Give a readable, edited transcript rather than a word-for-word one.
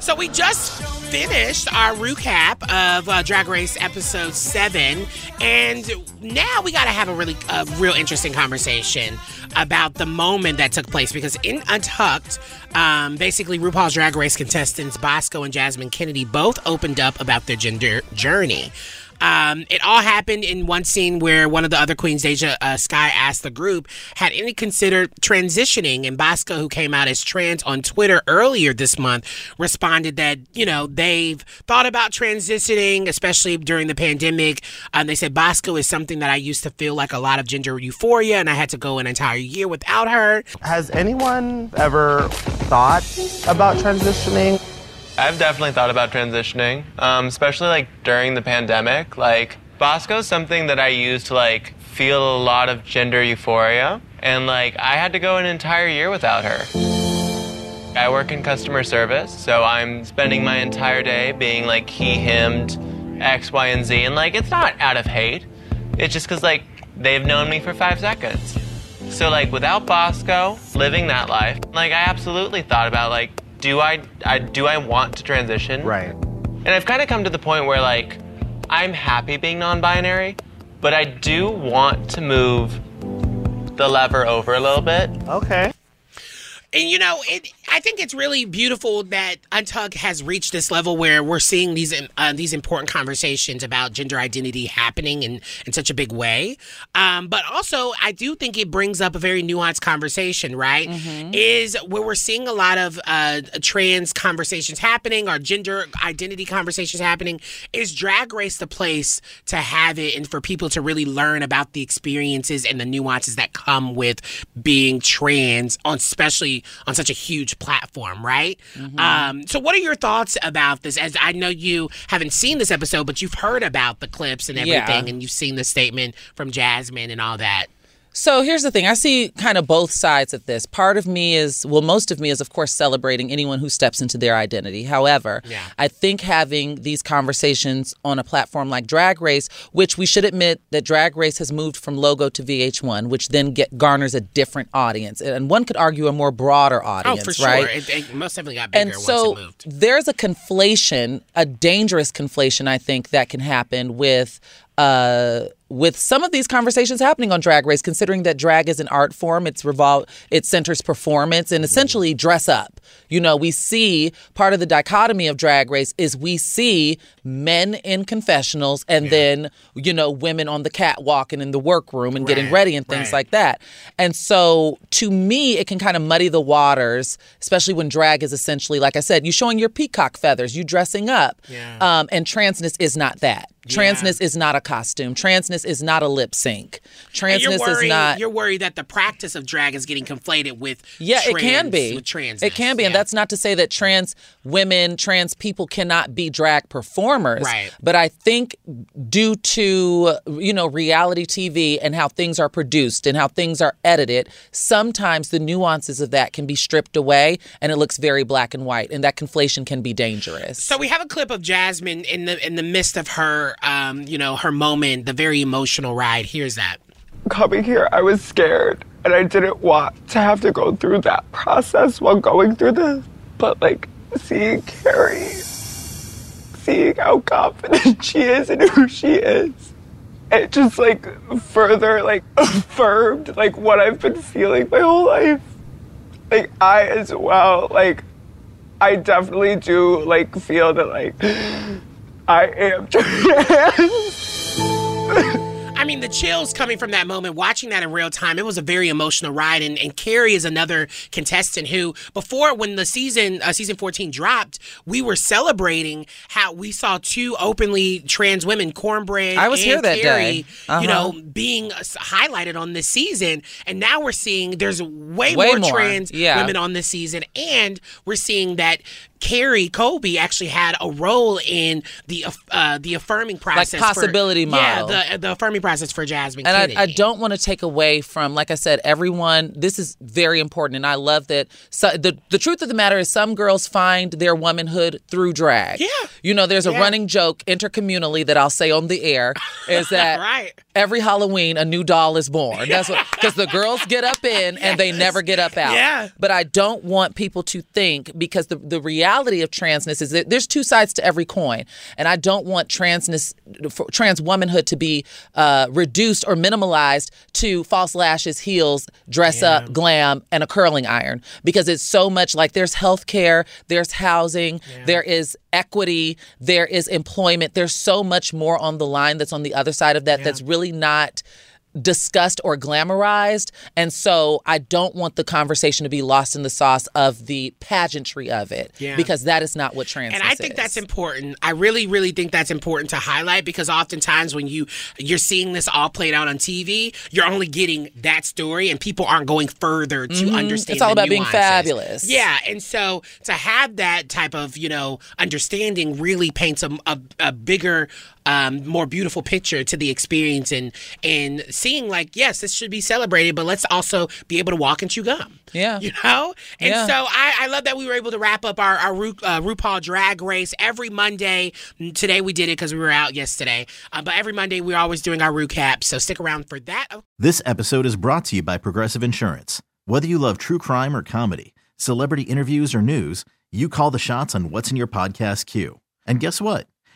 So we just finished our recap of Drag Race Episode 7, and now we got to have a real interesting conversation about the moment that took place, because in Untucked, basically RuPaul's Drag Race contestants Bosco and Jasmine Kennedy both opened up about their gender journey. It all happened in one scene where one of the other queens, Deja Sky, asked the group, had any considered transitioning? And Bosco, who came out as trans on Twitter earlier this month, responded that, they've thought about transitioning, especially during the pandemic. They said, Bosco is something that I used to feel like a lot of gender euphoria, and I had to go an entire year without her. Has anyone ever thought about transitioning? I've definitely thought about transitioning, especially during the pandemic. Bosco's something that I used to feel a lot of gender euphoria, and I had to go an entire year without her. I work in customer service, so I'm spending my entire day being he, himmed, X, Y, and Z, and it's not out of hate. It's just because they've known me for 5 seconds. So without Bosco living that life, I absolutely thought about do I want to transition? Right. And I've kind of come to the point where I'm happy being non-binary, but I do want to move the lever over a little bit. Okay. And I think it's really beautiful that Untucked has reached this level where we're seeing these important conversations about gender identity happening in such a big way. But also, I do think it brings up a very nuanced conversation, right? Mm-hmm. Is where we're seeing a lot of trans conversations happening, or gender identity conversations happening. Is Drag Race the place to have it and for people to really learn about the experiences and the nuances that come with being trans, especially on such a huge platform, right? Mm-hmm. So what are your thoughts about this? As I know you haven't seen this episode, but you've heard about the clips and everything, and you've seen the statement from Jasmine and all that. So here's the thing. I see kind of both sides of this. Part of me is, most of me is, of course, celebrating anyone who steps into their identity. However, I think having these conversations on a platform like Drag Race, which we should admit that Drag Race has moved from Logo to VH1, which then garners a different audience. And one could argue a more broader audience, right? Oh, for sure. Right? It most definitely got bigger once it moved. And so there's a conflation, a dangerous conflation, I think, that can happen with some of these conversations happening on Drag Race, considering that drag is an art form, it centers performance and essentially dress up. We see part of the dichotomy of Drag Race is we see men in confessionals and then, women on the catwalk and in the workroom and getting ready and things like that. And so to me, it can kind of muddy the waters, especially when drag is essentially, like I said, you showing your peacock feathers, you dressing up. Yeah. And transness is not that. Transness is not a costume. Transness is not a lip sync. You're worried that the practice of drag is getting conflated with trans. It can be. With transness. It can be. And that's not to say that trans women, trans people cannot be drag performers. Right. But I think due to, reality TV and how things are produced and how things are edited, sometimes the nuances of that can be stripped away and it looks very black and white. And that conflation can be dangerous. So we have a clip of Jasmine in the midst of her her moment, the very emotional ride. Here's that. Coming here, I was scared, and I didn't want to have to go through that process while going through this. But, seeing Carrie, seeing how confident she is and who she is, it just, further, affirmed, what I've been feeling my whole life. I as well, like, I definitely do, like, feel that, like, I am trans. I mean, the chills coming from that moment, watching that in real time, it was a very emotional ride. And Carrie is another contestant who, before, when the season 14 dropped, we were celebrating how we saw two openly trans women, Cornbread I was and here that Carrie, day. Uh-huh. You know, being highlighted on this season. And now we're seeing there's way more trans women on this season. And we're seeing that Carrie Colby actually had a role in the affirming process. Like possibility model. Yeah, the affirming process for Jasmine Kennedy. And I don't want to take away from, like I said, everyone, this is very important. And I love that. So the truth of the matter is some girls find their womanhood through drag. Yeah. You know, there's a running joke intercommunally that I'll say on the air is that right. Every Halloween a new doll is born. That's what, because the girls get up in and they never get up out. Yeah. But I don't want people to think, because the reality of transness is that there's two sides to every coin, and I don't want trans womanhood to be reduced or minimalized to false lashes, heels, dress up, glam, and a curling iron, because it's so much. Like, there's healthcare, there's housing, there is equity, there is employment. There's so much more on the line that's on the other side of that that's really not discussed or glamorized. And so I don't want the conversation to be lost in the sauce of the pageantry of it, because that is not what trans is. And I think that's important. I really, really think that's important to highlight, because oftentimes when you're seeing this all played out on TV, you're only getting that story and people aren't going further to understand. It's all about being fabulous. Yeah. And so to have that type of, you know, understanding really paints a bigger, more beautiful picture to the experience, and seeing, like, yes, this should be celebrated, but let's also be able to walk and chew gum. Yeah. You know? And so I love that we were able to wrap up our RuPaul Drag Race every Monday. Today we did it because we were out yesterday. But every Monday we're always doing our RuCap, so stick around for that. This episode is brought to you by Progressive Insurance. Whether you love true crime or comedy, celebrity interviews or news, you call the shots on what's in your podcast queue. And guess what?